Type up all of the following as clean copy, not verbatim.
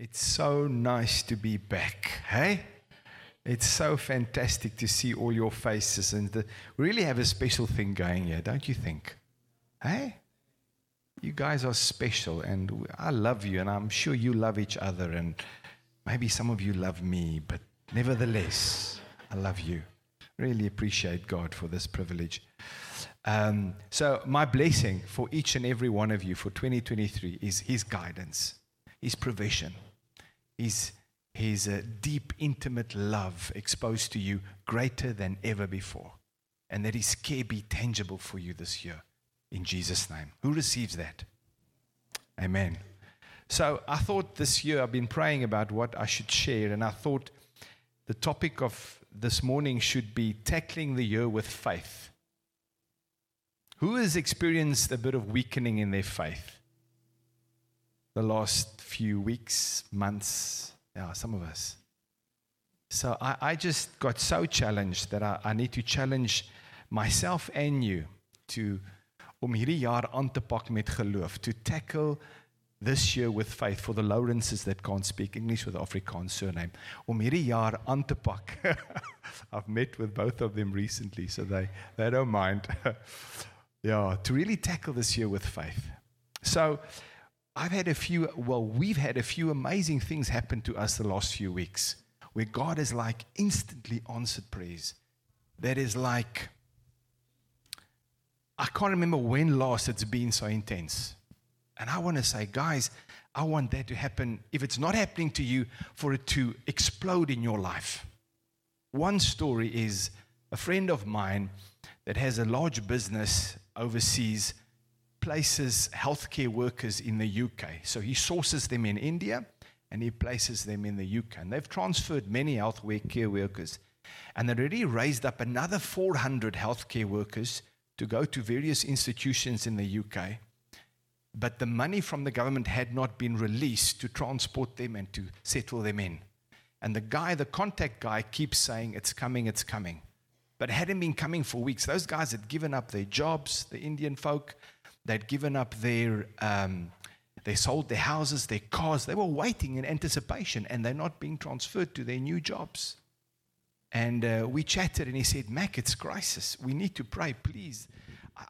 It's so nice to be back, hey? It's so fantastic to see all your faces, and we really have a special thing going here, don't you think? Hey? You guys are special, and I love you, and I'm sure you love each other, and maybe some of you love me, but nevertheless, I love you. Really appreciate God for this privilege. So my blessing for each and every one of you for 2023 is His guidance, His provision, His deep, intimate love exposed to you greater than ever before. And that His care be tangible for you this year in Jesus' name. Who receives that? Amen. So I thought this year I've been praying about what I should share, and I thought the topic of this morning should be tackling the year with faith. Who has experienced a bit of weakening in their faith the last few weeks, months? Yeah, some of us. So I just got so challenged that I need to challenge myself and you to, om hierdie jaar aan te pak met geloof, to tackle this year with faith, for the Lawrences that can't speak English with Afrikaans surname, om hierdie jaar aan te pak. I've met with both of them recently, so they don't mind. Yeah, to really tackle this year with faith. So we've had a few amazing things happen to us the last few weeks, where God has like instantly answered prayers. That is like, I can't remember when last it's been so intense. And I want to say, guys, I want that to happen. If it's not happening to you, for it to explode in your life. One story is a friend of mine that has a large business overseas, places healthcare workers in the UK. So he sources them in India and he places them in the UK. And they've transferred many healthcare workers. And they already raised up another 400 healthcare workers to go to various institutions in the UK. But the money from the government had not been released to transport them and to settle them in. And the contact guy keeps saying, it's coming, it's coming. But it hadn't been coming for weeks. Those guys had given up their jobs, the Indian folk. They'd given up they sold their houses, their cars. They were waiting in anticipation, and they're not being transferred to their new jobs. And we chatted, and he said, Mac, it's crisis. We need to pray, please.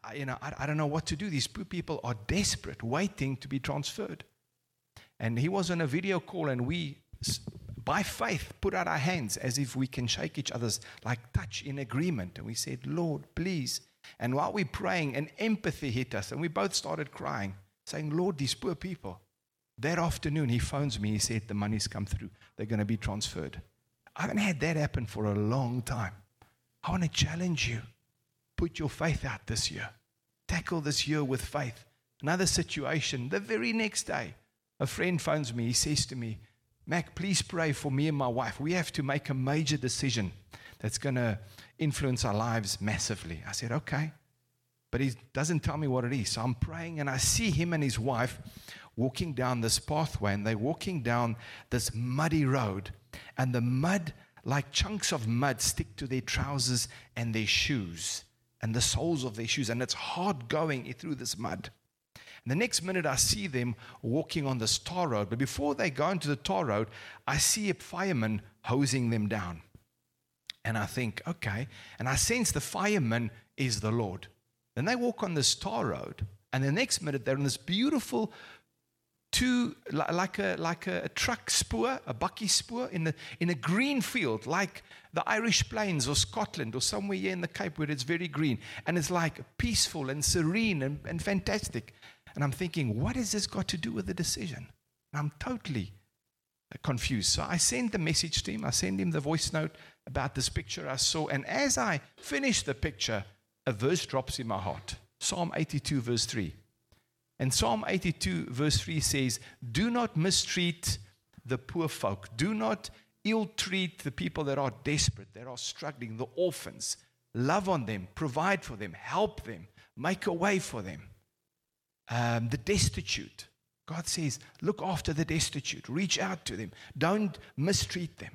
I don't know what to do. These people are desperate, waiting to be transferred. And he was on a video call, and we, by faith, put out our hands as if we can shake each other's, like touch in agreement. And we said, Lord, please. And while we're praying, an empathy hit us, and we both started crying, saying, Lord, these poor people. That afternoon, he phones me. He said, the money's come through. They're going to be transferred. I haven't had that happen for a long time. I want to challenge you. Put your faith out this year. Tackle this year with faith. Another situation, the very next day, a friend phones me. He says to me, Mac, please pray for me and my wife. We have to make a major decision that's going to influence our lives massively. I said, okay. But he doesn't tell me what it is. So I'm praying, and I see him and his wife walking down this pathway, and they're walking down this muddy road. And the mud, like chunks of mud, stick to their trousers and their shoes and the soles of their shoes. And it's hard going through this mud. And the next minute, I see them walking on this tar road. But before they go into the tar road, I see a fireman hosing them down. And I think, okay. And I sense the fireman is the Lord. Then they walk on this tar road. And the next minute, they're in this beautiful, like a truck spoor, a bucky spoor, in a green field, like the Irish Plains or Scotland or somewhere here in the Cape where it's very green. And it's like peaceful and serene and fantastic. And I'm thinking, what has this got to do with the decision? And I'm totally confused. So I sent the message to him. I sent him the voice note about this picture I saw. And as I finished the picture, a verse drops in my heart. Psalm 82 verse 3. And Psalm 82 verse 3 says, do not mistreat the poor folk. Do not ill-treat the people that are desperate, that are struggling, the orphans. Love on them. Provide for them. Help them. Make a way for them. The destitute. God says, look after the destitute. Reach out to them. Don't mistreat them.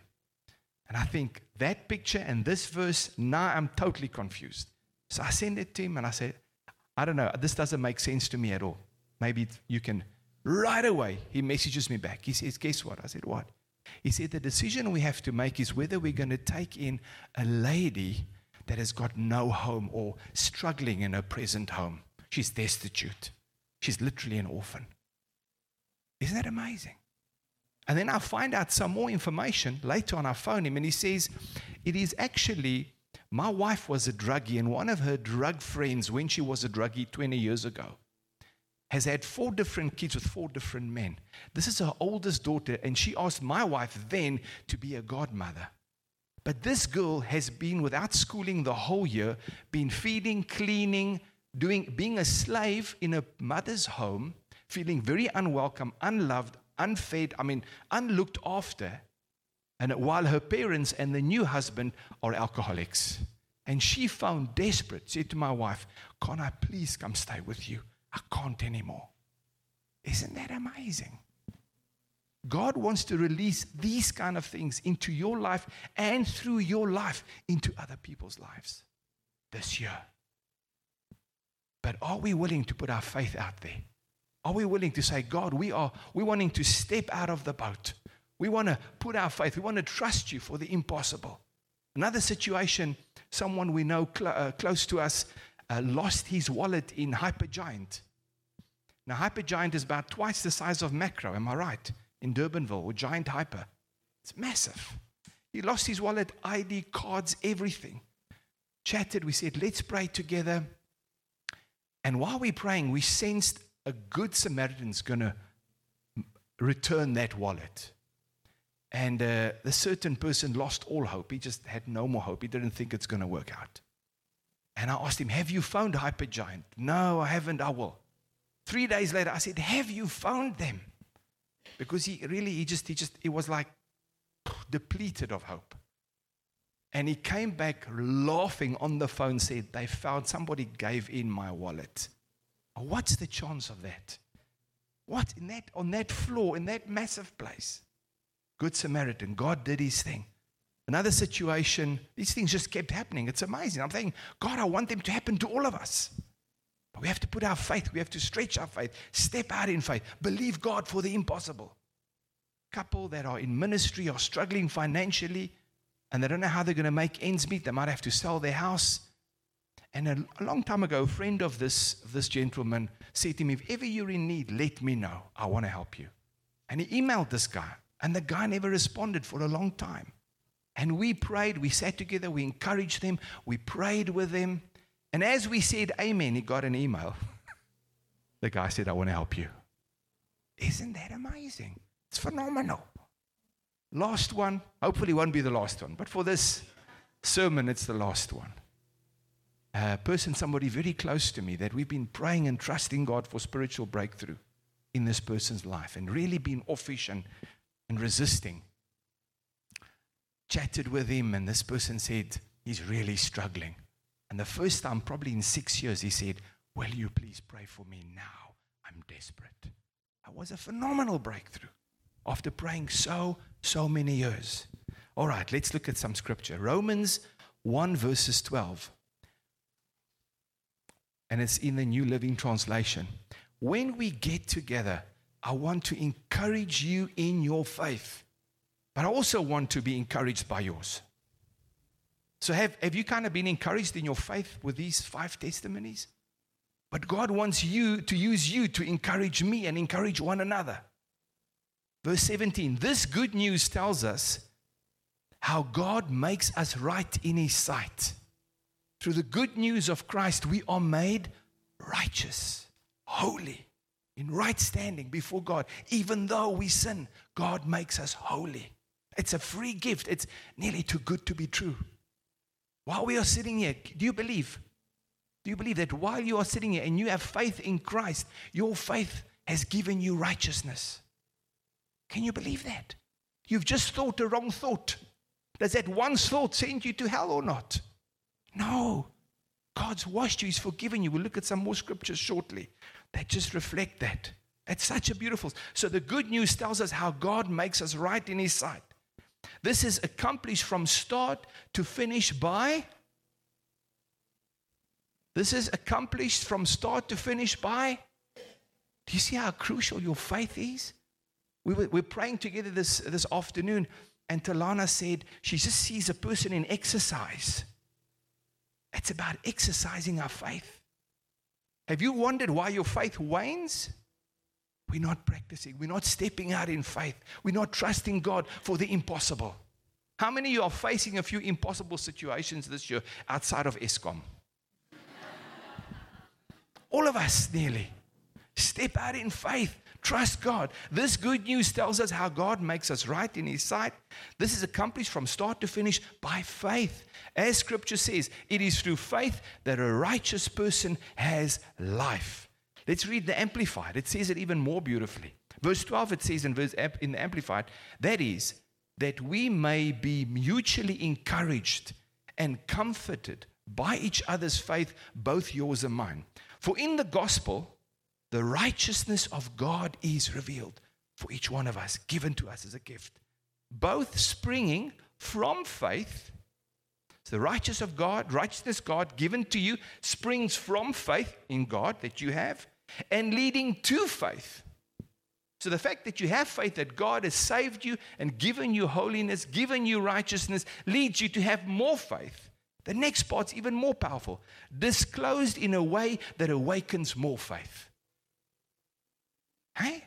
And I think that picture and this verse, now I'm totally confused. So I send it to him and I said, I don't know. This doesn't make sense to me at all. Maybe you can Right away, he messages me back. He says, guess what? I said, what? He said, the decision we have to make is whether we're going to take in a lady that has got no home or struggling in her present home. She's destitute. She's literally an orphan. Isn't that amazing? And then I find out some more information later on. I phone him and he says, it is actually, my wife was a druggie, and one of her drug friends, when she was a druggie 20 years ago, has had 4 different kids with 4 different men. This is her oldest daughter, and she asked my wife then to be a godmother. But this girl has been without schooling the whole year, been feeding, cleaning, being a slave in her mother's home, feeling very unwelcome, unloved, unfed, unlooked after, and while her parents and the new husband are alcoholics. And she found desperate, said to my wife, "Can I please come stay with you? I can't anymore." Isn't that amazing? God wants to release these kind of things into your life and through your life into other people's lives this year. But are we willing to put our faith out there? Are we willing to say, God, we're wanting to step out of the boat. We want to put our faith. We want to trust you for the impossible. Another situation, someone we know close to us lost his wallet in Hypergiant. Now, Hypergiant is about twice the size of Macro, am I right? In Durbanville, or Giant Hyper. It's massive. He lost his wallet, ID, cards, everything. Chatted, we said, let's pray together. And while we're praying, we sensed a good Samaritan's going to return that wallet. And the certain person lost all hope. He just had no more hope. He didn't think it's going to work out. And I asked him, have you found Hypergiant? No, I haven't. I will. 3 days later, I said, have you found them? Because he was like depleted of hope. And he came back laughing on the phone, said, they found, somebody gave in my wallet. What's the chance of that? What, on that floor, in that massive place? Good Samaritan, God did his thing. Another situation, these things just kept happening. It's amazing. I'm thinking, God, I want them to happen to all of us. But we have to put our faith. We have to stretch our faith. Step out in faith. Believe God for the impossible. Couple that are in ministry are struggling financially, and they don't know how they're going to make ends meet. They might have to sell their house. And a long time ago, a friend of this gentleman said to me, if ever you're in need, let me know. I want to help you. And he emailed this guy. And the guy never responded for a long time. And we prayed, we sat together, we encouraged him, we prayed with him. And as we said amen, he got an email. The guy said, I want to help you. Isn't that amazing? It's phenomenal. Last one, hopefully won't be the last one, but for this sermon, it's the last one. Somebody very close to me that we've been praying and trusting God for spiritual breakthrough in this person's life and really been offish and resisting. Chatted with him, and this person said, he's really struggling. And the first time, probably in 6 years, he said, will you please pray for me now? I'm desperate. That was a phenomenal breakthrough after praying so many years. All right, let's look at some scripture. Romans 1 verses 12. And it's in the New Living Translation. When we get together, I want to encourage you in your faith, but I also want to be encouraged by yours. So have you kind of been encouraged in your faith with these 5 testimonies? But God wants you to use you to encourage me and encourage one another. Verse 17, this good news tells us how God makes us right in his sight. Through the good news of Christ, we are made righteous, holy, in right standing before God. Even though we sin, God makes us holy. It's a free gift. It's nearly too good to be true. While we are sitting here, do you believe? Do you believe that while you are sitting here and you have faith in Christ, your faith has given you righteousness? Can you believe that? You've just thought a wrong thought. Does that one thought send you to hell or not? No. God's washed you. He's forgiven you. We'll look at some more scriptures shortly that just reflect that. It's such a beautiful. So the good news tells us how God makes us right in his sight. This is accomplished from start to finish by. Do you see how crucial your faith is? We're praying together this afternoon, and Talana said she just sees a person in exercise. It's about exercising our faith. Have you wondered why your faith wanes? We're not practicing. We're not stepping out in faith. We're not trusting God for the impossible. How many of you are facing a few impossible situations this year outside of Eskom? All of us, nearly. Step out in faith. Trust God. This good news tells us how God makes us right in His sight. This is accomplished from start to finish by faith. As Scripture says, it is through faith that a righteous person has life. Let's read the Amplified. It says it even more beautifully. Verse 12, it says in the Amplified, that is, that we may be mutually encouraged and comforted by each other's faith, both yours and mine. For in the gospel, the righteousness of God is revealed for each one of us, given to us as a gift, both springing from faith. So the righteousness God given to you springs from faith in God that you have and leading to faith. So the fact that you have faith that God has saved you and given you holiness, given you righteousness, leads you to have more faith. The next part's even more powerful, disclosed in a way that awakens more faith. Hey?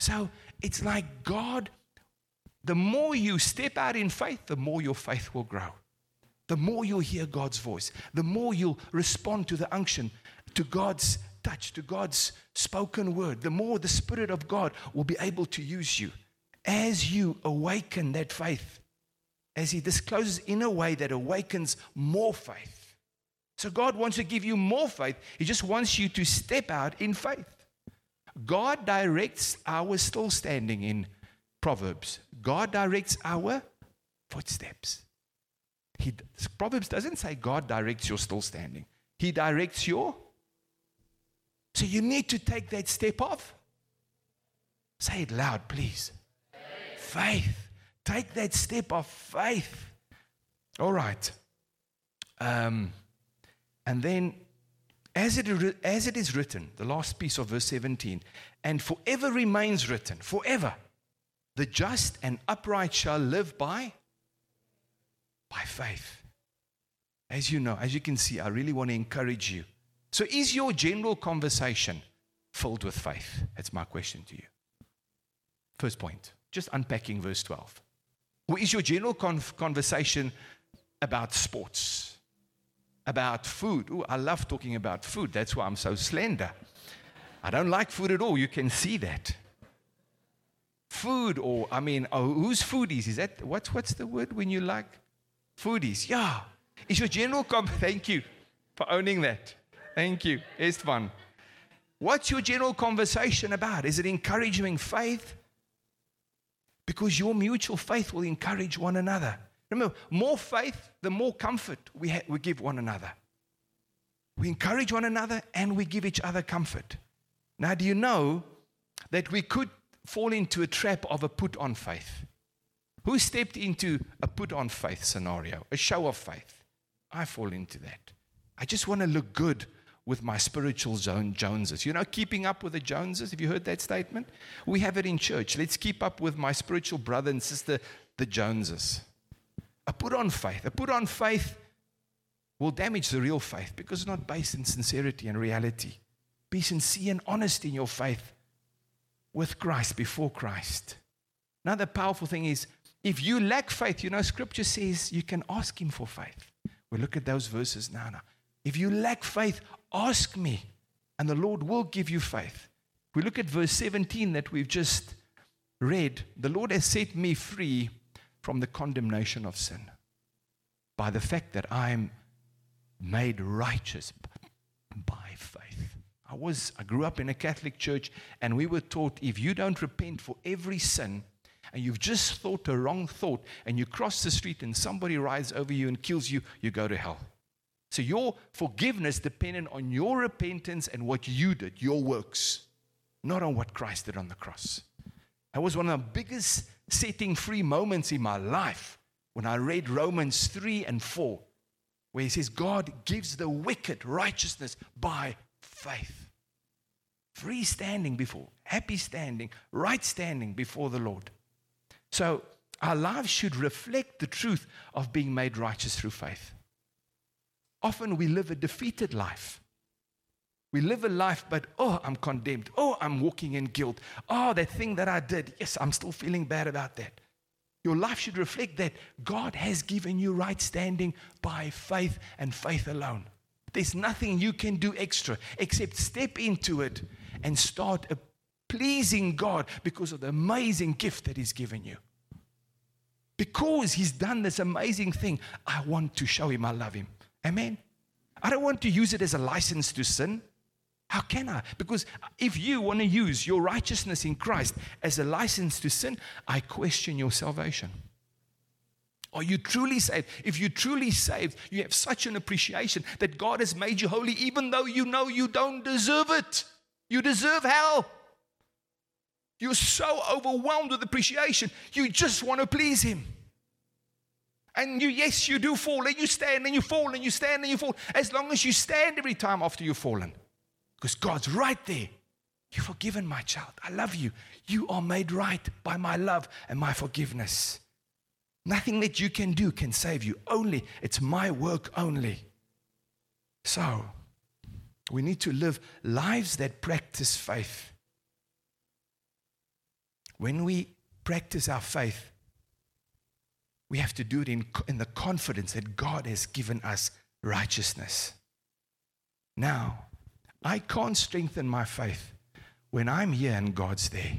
So it's like God, the more you step out in faith, the more your faith will grow. The more you'll hear God's voice, the more you'll respond to the unction, to God's touch, to God's spoken word, the more the Spirit of God will be able to use you as you awaken that faith, as He discloses in a way that awakens more faith. So God wants to give you more faith. He just wants you to step out in faith. God directs our, still standing in Proverbs, God directs our footsteps. Proverbs doesn't say God directs your still standing. He directs your. So you need to take that step of. Say it loud, please. Faith. Take that step of faith. All right. And then, as it is written, the last piece of verse 17, and forever remains written, forever, the just and upright shall live by faith. As you know, as you can see, I really want to encourage you. So is your general conversation filled with faith? That's my question to you. First point, just unpacking verse 12. Or is your general conversation about sports? About food. Ooh, I love talking about food. That's why I'm so slender. I don't like food at all. You can see that. Food, or I mean, who's foodies? Is that what's the word when you like foodies? Yeah. Is your general thank you for owning that. Thank you, Esteban. What's your general conversation about? Is it encouraging faith? Because your mutual faith will encourage one another. Remember, more faith, the more comfort we give one another. We encourage one another and we give each other comfort. Now, do you know that we could fall into a trap of a put-on faith? Who stepped into a put-on faith scenario, a show of faith? I fall into that. I just want to look good with my spiritual Joneses. You know, keeping up with the Joneses, have you heard that statement? We have it in church. Let's keep up with my spiritual brother and sister, the Joneses. A put-on faith. A put-on faith will damage the real faith because it's not based in sincerity and reality. Be sincere and honest in your faith with Christ, before Christ. Another powerful thing is, if you lack faith, you know, Scripture says you can ask Him for faith. We'll look at those verses now. If you lack faith, ask me, and the Lord will give you faith. We look at verse 17 that we've just read. The Lord has set me free from the condemnation of sin by the fact that I'm made righteous by faith. I grew up in a Catholic church, and we were taught if you don't repent for every sin and you've just thought a wrong thought and you cross the street and somebody rides over you and kills you, you go to hell. So your forgiveness depended on your repentance and what you did, your works, not on what Christ did on the cross. That was one of the biggest setting free moments in my life when I read Romans 3 and 4, where he says, God gives the wicked righteousness by faith. free standing before, happy standing, right standing before the Lord. So our lives should reflect the truth of being made righteous through faith. Often we live a defeated life. We live a life, but oh, I'm condemned. Oh, I'm walking in guilt. Oh, that thing that I did. Yes, I'm still feeling bad about that. Your life should reflect that God has given you right standing by faith and faith alone. There's nothing you can do extra except step into it and start pleasing God because of the amazing gift that He's given you. Because He's done this amazing thing, I want to show Him I love Him. Amen? I don't want to use it as a license to sin. How can I? Because if you want to use your righteousness in Christ as a license to sin, I question your salvation. Are you truly saved? If you're truly saved, you have such an appreciation that God has made you holy, even though you know you don't deserve it. You deserve hell. You're so overwhelmed with appreciation, you just want to please Him. And you do fall, and you stand, and you fall, and you stand, and you fall. As long as you stand every time after you've fallen. Because God's right there. You're forgiven, my child. I love you. You are made right by my love and my forgiveness. Nothing that you can do can save you. Only, it's my work only. So, we need to live lives that practice faith. When we practice our faith, we have to do it in the confidence that God has given us righteousness. Now, I can't strengthen my faith when I'm here and God's there.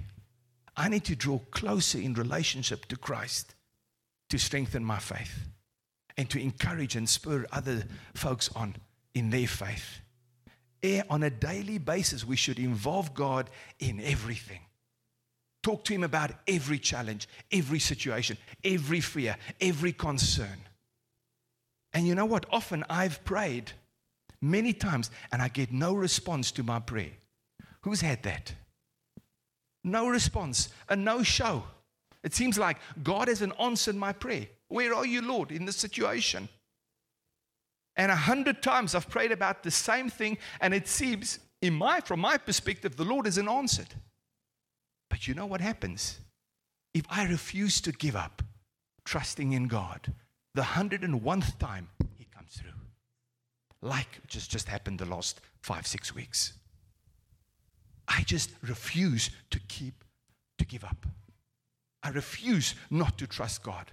I need to draw closer in relationship to Christ to strengthen my faith and to encourage and spur other folks on in their faith. On a daily basis, we should involve God in everything. Talk to Him about every challenge, every situation, every fear, every concern. And you know what? Often I've prayed many times, and I get no response to my prayer. Who's had that? No response, a no-show. It seems like God hasn't answered my prayer. Where are you, Lord, in this situation? And 100 times I've prayed about the same thing, and it seems, from my perspective, the Lord hasn't answered. But you know what happens? If I refuse to give up trusting in God, the 101th time He comes through. Like just happened the last 5-6 weeks. I just refuse to give up. I refuse not to trust God.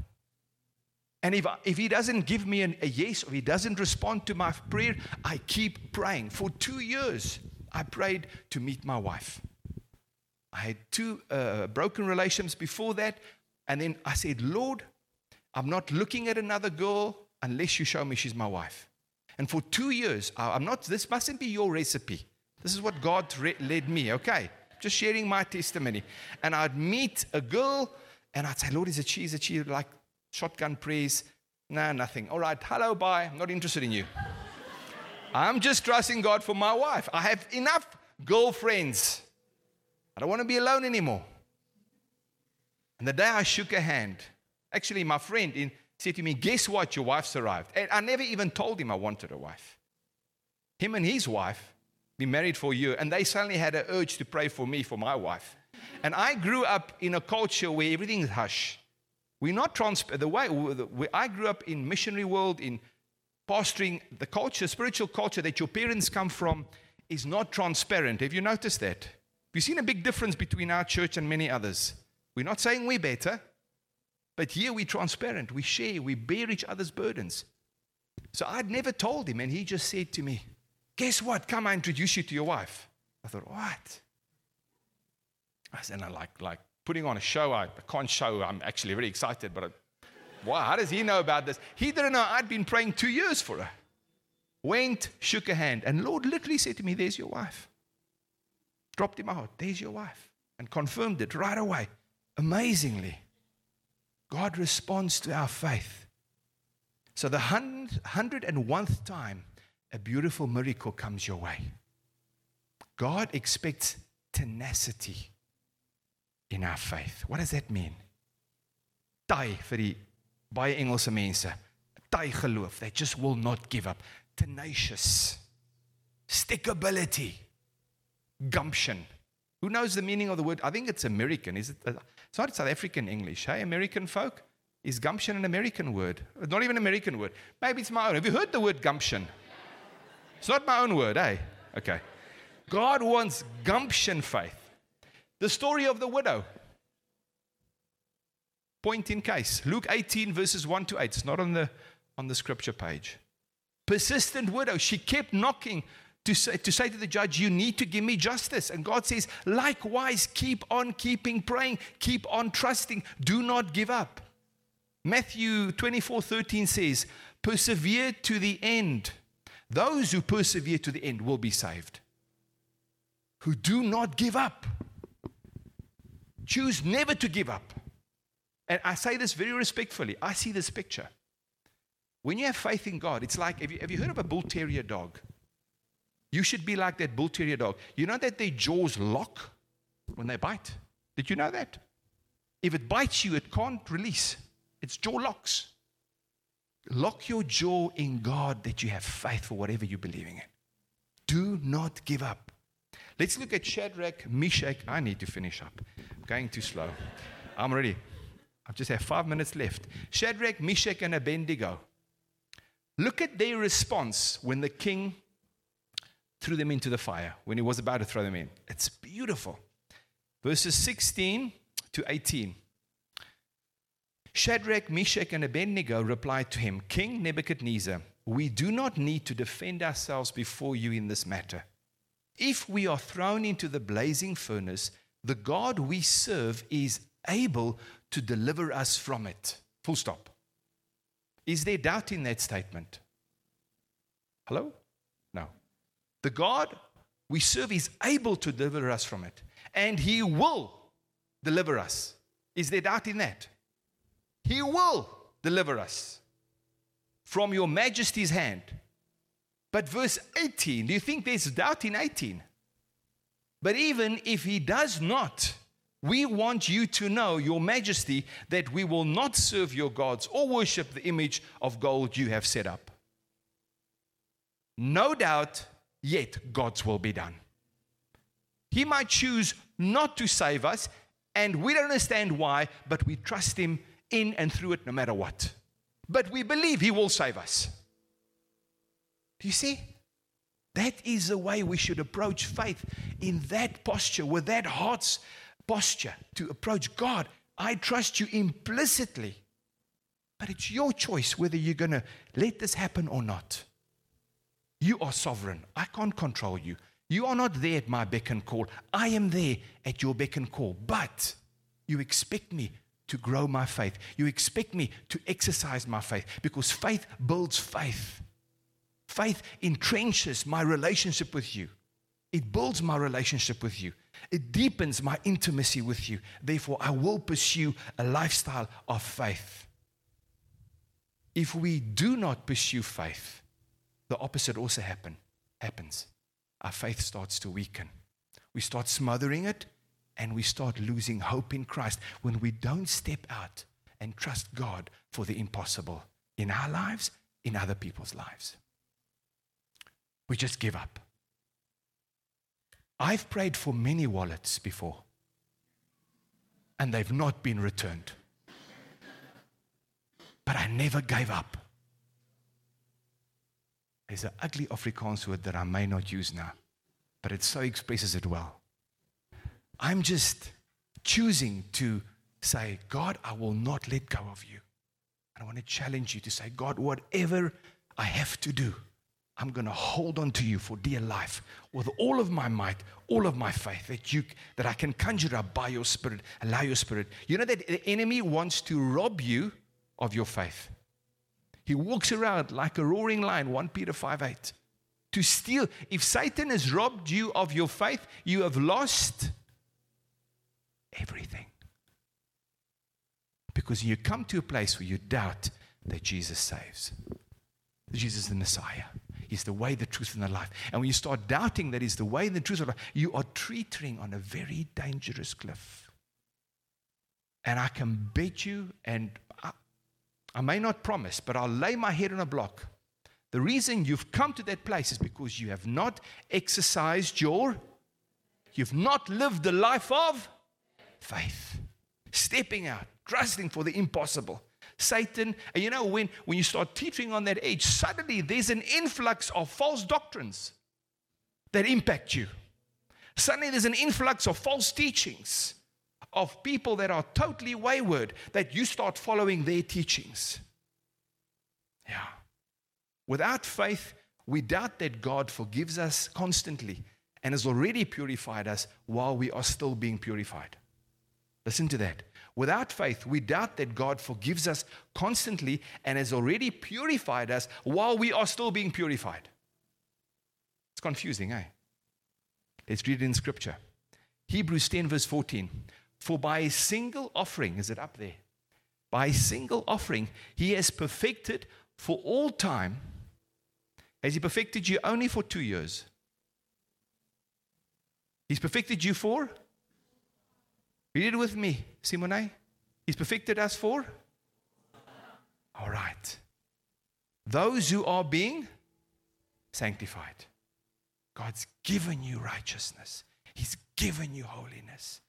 And if He doesn't give me a yes, or He doesn't respond to my prayer, I keep praying. For 2 years, I prayed to meet my wife. I had 2 broken relationships before that. And then I said, Lord, I'm not looking at another girl unless you show me she's my wife. And for 2 years, this mustn't be your recipe. This is what God led me, okay? Just sharing my testimony. And I'd meet a girl, and I'd say, Lord, is it she? Like shotgun prayers. No, nothing. All right, hello, bye. I'm not interested in you. I'm just trusting God for my wife. I have enough girlfriends. I don't want to be alone anymore. And the day I shook her hand, actually my friend said to me, guess what, your wife's arrived. And I never even told him I wanted a wife. Him and his wife been married for a year, and they suddenly had an urge to pray for me, for my wife. And I grew up in a culture where everything is hush. We're not transparent. The way I grew up in missionary world, in pastoring, the culture, spiritual culture that your parents come from is not transparent. Have you noticed that? We've seen a big difference between our church and many others. We're not saying we're better, but here we're transparent. We share, we bear each other's burdens. So I'd never told him, and he just said to me, guess what? Come, I introduce you to your wife. I thought, what? I said, no, like putting on a show. I can't show. I'm actually very excited, but wow, how does he know about this? He didn't know I'd been praying 2 years for her. Went, shook her hand, and Lord literally said to me, there's your wife. Dropped in my heart, there's your wife, and confirmed it right away. Amazingly, God responds to our faith. So the 101st time, a beautiful miracle comes your way. God expects tenacity in our faith. What does that mean? Tye vir die baie Engelse mense. Tye geloof. They just will not give up. Tenacious. Stickability. gumption. Who knows the meaning of the word? I think it's American. Is it? It's not South African English. Hey, American folk? Is gumption an American word? It's not even an American word. Maybe it's my own. Have you heard the word gumption? It's not my own word, eh? Okay. God wants gumption faith. The story of the widow. Point in case. Luke 18 verses 1-8. It's not on the scripture page. Persistent widow. She kept knocking to say to the judge, you need to give me justice. And God says, likewise, keep on keeping praying. Keep on trusting. Do not give up. Matthew 24:13 says, persevere to the end. Those who persevere to the end will be saved. Who do not give up. Choose never to give up. And I say this very respectfully. I see this picture. When you have faith in God, it's like, have you heard of a bull terrier dog? You should be like that bull terrier dog. You know that their jaws lock when they bite? Did you know that? If it bites you, it can't release. Its jaw locks. Lock your jaw in God that you have faith for whatever you're believing in. Do not give up. Let's look at Shadrach, Meshach. I need to finish up. I'm going too slow. I'm ready. I just have 5 minutes left. Shadrach, Meshach, and Abednego. Look at their response when the king threw them into the fire, when he was about to throw them in. It's beautiful. Verses 16-18. Shadrach, Meshach, and Abednego replied to him, King Nebuchadnezzar, we do not need to defend ourselves before you in this matter. If we are thrown into the blazing furnace, the God we serve is able to deliver us from it. Full stop. Is there doubt in that statement? Hello? No. The God we serve is able to deliver us from it. And he will deliver us. Is there doubt in that? He will deliver us from your majesty's hand. But verse 18, do you think there's doubt in 18? But even if he does not, we want you to know, your majesty, that we will not serve your gods or worship the image of gold you have set up. No doubt, yet God's will be done. He might choose not to save us, and we don't understand why, but we trust him in and through it no matter what. But we believe he will save us. Do you see? That is the way we should approach faith, in that posture, with that heart's posture to approach God. I trust you implicitly, but it's your choice whether you're going to let this happen or not. You are sovereign. I can't control you. You are not there at my beck and call. I am there at your beck and call, but you expect me to grow my faith. You expect me to exercise my faith, because faith builds faith. Faith entrenches my relationship with you. It builds my relationship with you. It deepens my intimacy with you. Therefore, I will pursue a lifestyle of faith. If we do not pursue faith, the opposite also happens. Our faith starts to weaken. We start smothering it, and we start losing hope in Christ when we don't step out and trust God for the impossible in our lives, in other people's lives. We just give up. I've prayed for many wallets before, and they've not been returned. But I never gave up. There's an ugly Afrikaans word that I may not use now, but it so expresses it well. I'm just choosing to say, God, I will not let go of you. And I want to challenge you to say, God, whatever I have to do, I'm going to hold on to you for dear life with all of my might, all of my faith that I can conjure up by your spirit, allow your spirit. You know that the enemy wants to rob you of your faith. He walks around like a roaring lion, 1 Peter 5:8, to steal. If Satan has robbed you of your faith, you have lost everything. Because you come to a place where you doubt that Jesus saves. Jesus is the Messiah. He's the way, the truth, and the life. And when you start doubting that he's the way and the truth, you are teetering on a very dangerous cliff. And I can bet you, and I may not promise, but I'll lay my head on a block. The reason you've come to that place is because you have not exercised your You've not lived the life of faith. Stepping out, trusting for the impossible. Satan, and you know, when you start teaching on that age, suddenly there's an influx of false doctrines that impact you. Suddenly there's an influx of false teachings of people that are totally wayward, that you start following their teachings. Yeah. Without faith, we doubt that God forgives us constantly and has already purified us while we are still being purified. Listen to that. Without faith, we doubt that God forgives us constantly and has already purified us while we are still being purified. It's confusing, eh? Let's read it in Scripture. Hebrews 10 verse 14. For by a single offering, is it up there? By a single offering, he has perfected for all time. Has he perfected you only for 2 years? He's perfected you for? Read it with me, Simone. He's perfected us for? All right. Those who are being sanctified. God's given you righteousness. He's given you holiness.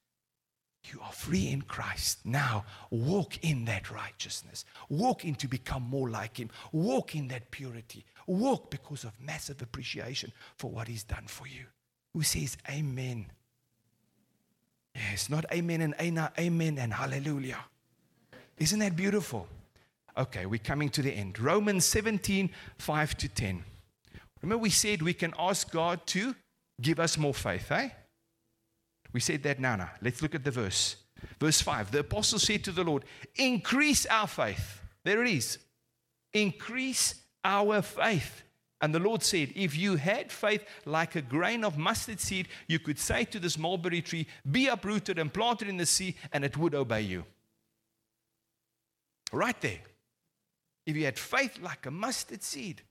You are free in Christ. Now, walk in that righteousness. Walk in to become more like Him. Walk in that purity. Walk because of massive appreciation for what He's done for you. Who says amen? Yes, not amen and ana, amen and hallelujah. Isn't that beautiful? Okay, we're coming to the end. Romans 17, 5 to 10. Remember we said we can ask God to give us more faith, eh? We said that now. Let's look at the verse. Verse 5. The apostle said to the Lord, increase our faith. There it is. Increase our faith. And the Lord said, if you had faith like a grain of mustard seed, you could say to this mulberry tree, be uprooted and planted in the sea, and it would obey you. Right there. If you had faith like a mustard seed,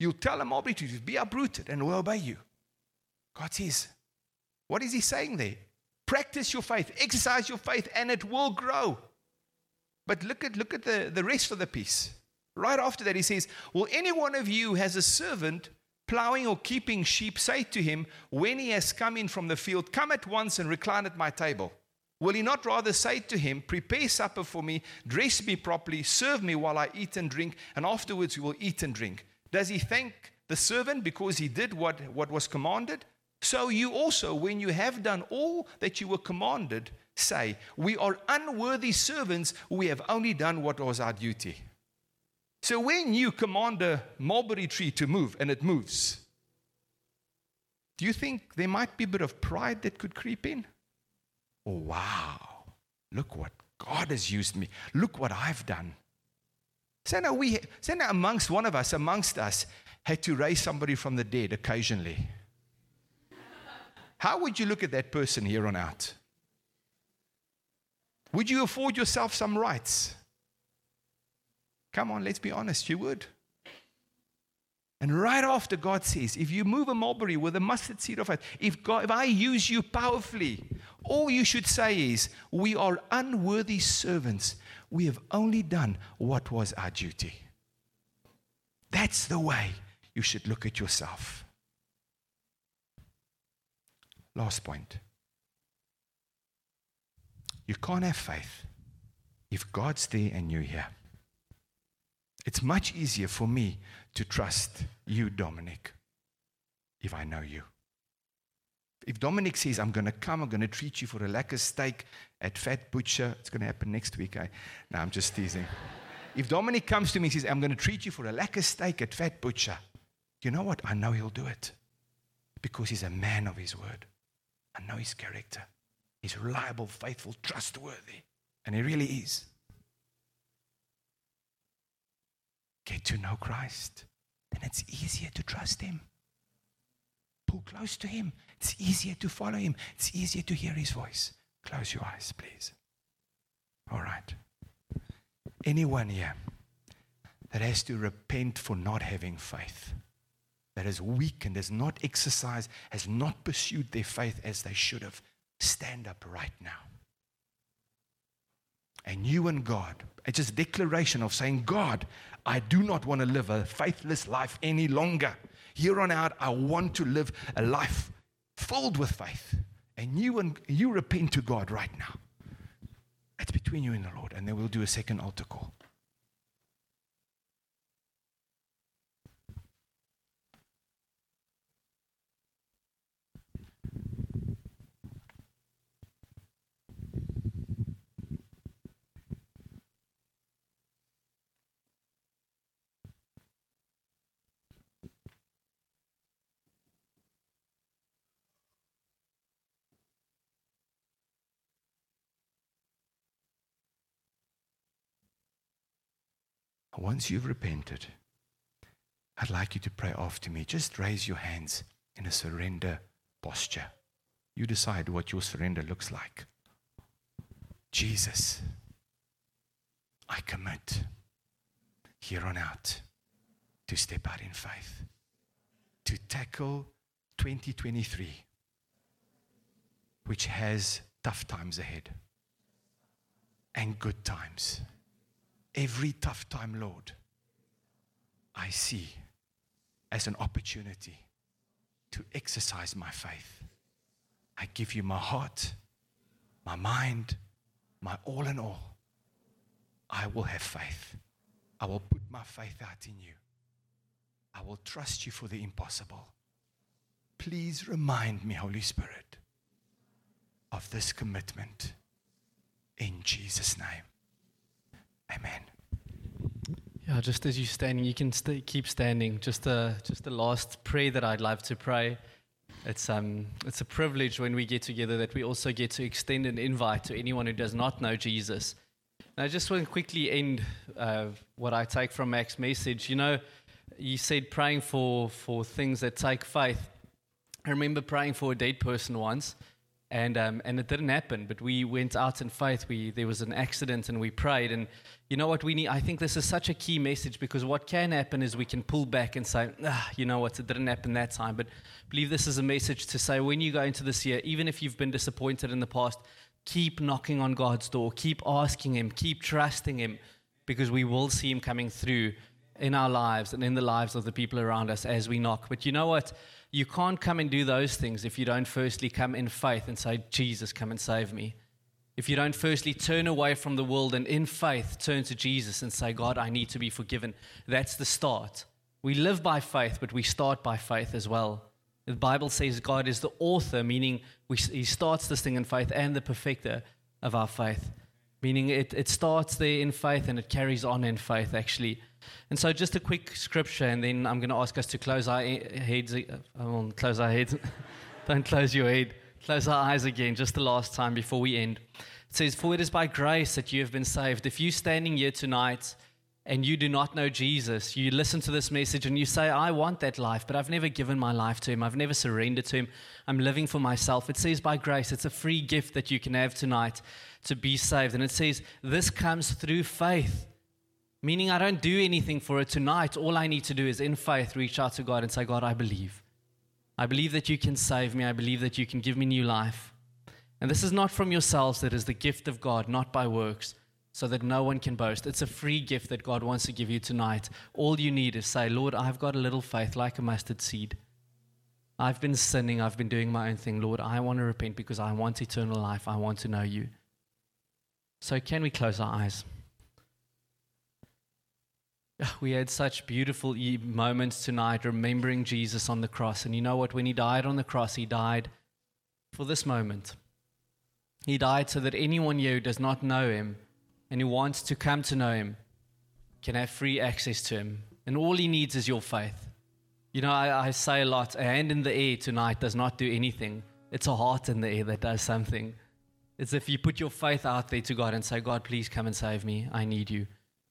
you'll tell a mulberry tree, be uprooted and will obey you. God says, what is He saying there? Practice your faith, exercise your faith, and it will grow. But look at the rest of the piece. Right after that, he says, will any one of you has a servant plowing or keeping sheep say to him, when he has come in from the field, come at once and recline at my table? Will he not rather say to him, prepare supper for me, dress me properly, serve me while I eat and drink, and afterwards we will eat and drink? Does he thank the servant because he did what was commanded? So you also, when you have done all that you were commanded, say, we are unworthy servants, we have only done what was our duty. So when you command a mulberry tree to move and it moves, do you think there might be a bit of pride that could creep in? Oh, wow, look what God has used me. Look what I've done. So now amongst one of us, had to raise somebody from the dead occasionally. How would you look at that person here on out? Would you afford yourself some rights? Come on, let's be honest, you would. And right after God says, if you move a mulberry with a mustard seed of faith, if I use you powerfully, all you should say is, we are unworthy servants. We have only done what was our duty. That's the way you should look at yourself. Last point. You can't have faith if God's there and you're here. It's much easier for me to trust you, Dominic, if I know you. If Dominic says, I'm going to come, I'm going to treat you for a lacquer steak at Fat Butcher. It's going to happen next week, eh? No, I'm just teasing. If Dominic comes to me and says, I'm going to treat you for a lacquer steak at Fat Butcher, you know what? I know he'll do it because he's a man of his word. I know his character. He's reliable, faithful, trustworthy, and he really is. Get to know Christ, then it's easier to trust Him. Pull close to Him. It's easier to follow Him. It's easier to hear His voice. Close your eyes, please. All right. Anyone here that has to repent for not having faith, that is weakened, has not exercised, has not pursued their faith as they should have, stand up right now. And you and God, it's just a declaration of saying, God, I do not want to live a faithless life any longer. Here on out, I want to live a life filled with faith, and you repent to God right now, it's between you and the Lord. And then we'll do a second altar call. Once you've repented, I'd like you to pray after me. Just raise your hands in a surrender posture. You decide what your surrender looks like. Jesus, I commit here on out to step out in faith, to tackle 2023, which has tough times ahead and good times. Every tough time, Lord, I see as an opportunity to exercise my faith. I give you my heart, my mind, my all in all. I will have faith. I will put my faith out in you. I will trust you for the impossible. Please remind me, Holy Spirit, of this commitment in Jesus' name. Amen. Yeah, just as you're standing, you can keep standing. Just the last prayer that I'd love to pray. It's a privilege when we get together that we also get to extend an invite to anyone who does not know Jesus. And I just want to quickly end what I take from Mac's message. You know, you said praying for things that take faith. I remember praying for a dead person once, and it didn't happen, but we went out in faith. There was an accident, and we prayed. And you know what we need? I think this is such a key message, because what can happen is we can pull back and say, you know what, it didn't happen that time. But I believe this is a message to say, when you go into this year, even if you've been disappointed in the past, keep knocking on God's door, keep asking Him, keep trusting Him, because we will see Him coming through in our lives and in the lives of the people around us as we knock. But you know what? You can't come and do those things if you don't firstly come in faith and say, Jesus, come and save me. If you don't firstly turn away from the world and in faith turn to Jesus and say, God, I need to be forgiven. That's the start. We live by faith, but we start by faith as well. The Bible says God is the author, meaning He starts this thing in faith, and the perfecter of our faith, meaning it starts there in faith and it carries on in faith, actually. And so just a quick scripture, and then I'm going to ask us to close our heads. I won't close our heads. Don't close your head. Close our eyes again, just the last time before we end. It says, for it is by grace that you have been saved. If you're standing here tonight and you do not know Jesus, you listen to this message and you say, I want that life, but I've never given my life to Him. I've never surrendered to Him. I'm living for myself. It says by grace, it's a free gift that you can have tonight to be saved. And it says this comes through faith. Meaning I don't do anything for it tonight. All I need to do is in faith reach out to God and say, God, I believe. I believe that you can save me. I believe that you can give me new life. And this is not from yourselves. It is the gift of God, not by works, so that no one can boast. It's a free gift that God wants to give you tonight. All you need is say, Lord, I've got a little faith like a mustard seed. I've been sinning. I've been doing my own thing. Lord, I want to repent because I want eternal life. I want to know you. So can we close our eyes? We had such beautiful moments tonight remembering Jesus on the cross. And you know what? When He died on the cross, He died for this moment. He died so that anyone here who does not know Him and who wants to come to know Him can have free access to Him. And all He needs is your faith. You know, I say a lot, a hand in the air tonight does not do anything. It's a heart in the air that does something. It's if you put your faith out there to God and say, God, please come and save me. I need you.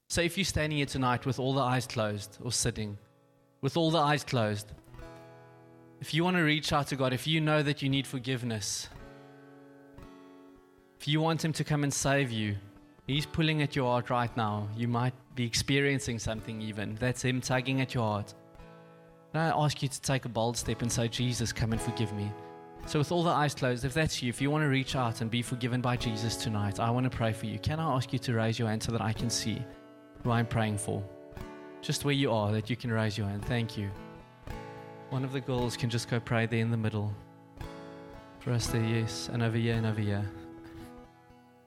So if you're standing here tonight with all the eyes closed, or sitting with all the eyes closed, if you want to reach out to God, if you know that you need forgiveness, if you want Him to come and save you, He's pulling at your heart right now. You might be experiencing something even. That's Him tugging at your heart. And I ask you to take a bold step and say, Jesus, come and forgive me. So with all the eyes closed, if that's you, if you want to reach out and be forgiven by Jesus tonight, I want to pray for you. Can I ask you to raise your hand so that I can see who I'm praying for? Just where you are, that you can raise your hand. Thank you. One of the girls can just go pray there in the middle. for us there, yes, and over here and over here.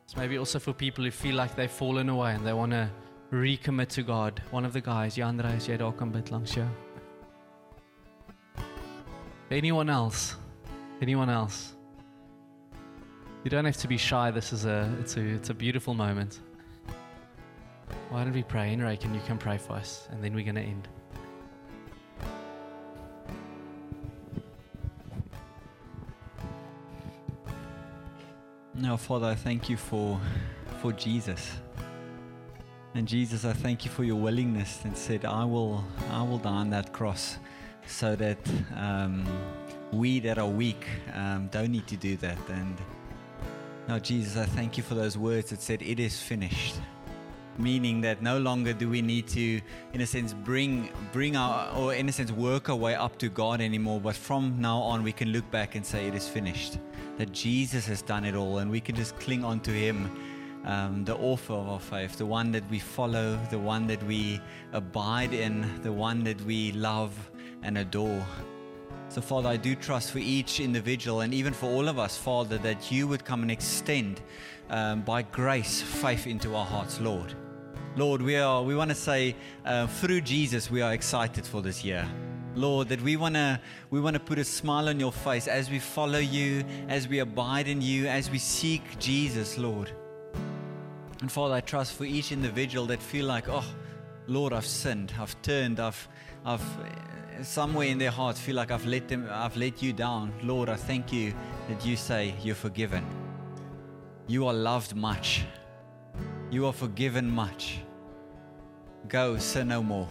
It's maybe also for people who feel like they've fallen away and they want to recommit to God. One of the guys, Andreas, jy daar kan bid langs jou. Anyone else? Anyone else? You don't have to be shy. This is it's a beautiful moment. Why don't we pray? Enrique, can you come pray for us? And then we're going to end. Now, Father, I thank you for Jesus. And Jesus, I thank you for your willingness that said, I will die on that cross so that we that are weak don't need to do that. And now, Jesus, I thank you for those words that said, it is finished. Meaning that no longer do we need to, in a sense, bring our, or in a sense, work our way up to God anymore. But from now on, we can look back and say it is finished. That Jesus has done it all, and we can just cling on to him, the author of our faith, the one that we follow, the one that we abide in, the one that we love and adore. So, Father, I do trust for each individual and even for all of us, Father, that you would come and extend by grace faith into our hearts, Lord. Lord, we want to say through Jesus we are excited for this year. Lord, that we want to put a smile on your face as we follow you, as we abide in you, as we seek Jesus, Lord. And Father, I trust for each individual that feel like, oh, Lord, I've sinned, I've turned, I've somewhere in their heart feel like I've let you down. Lord, I thank you that you say you're forgiven. You are loved much. You are forgiven much. Go, sin no more.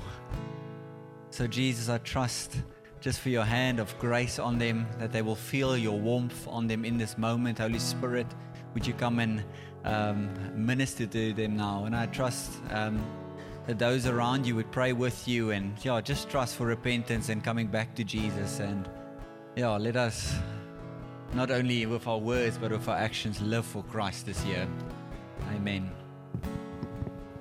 So Jesus, I trust just for your hand of grace on them, that they will feel your warmth on them in this moment. Holy Spirit, would you come and minister to them now? And I trust that those around you would pray with you, and just trust for repentance and coming back to Jesus. And let us not only with our words but with our actions live for Christ this year. Amen.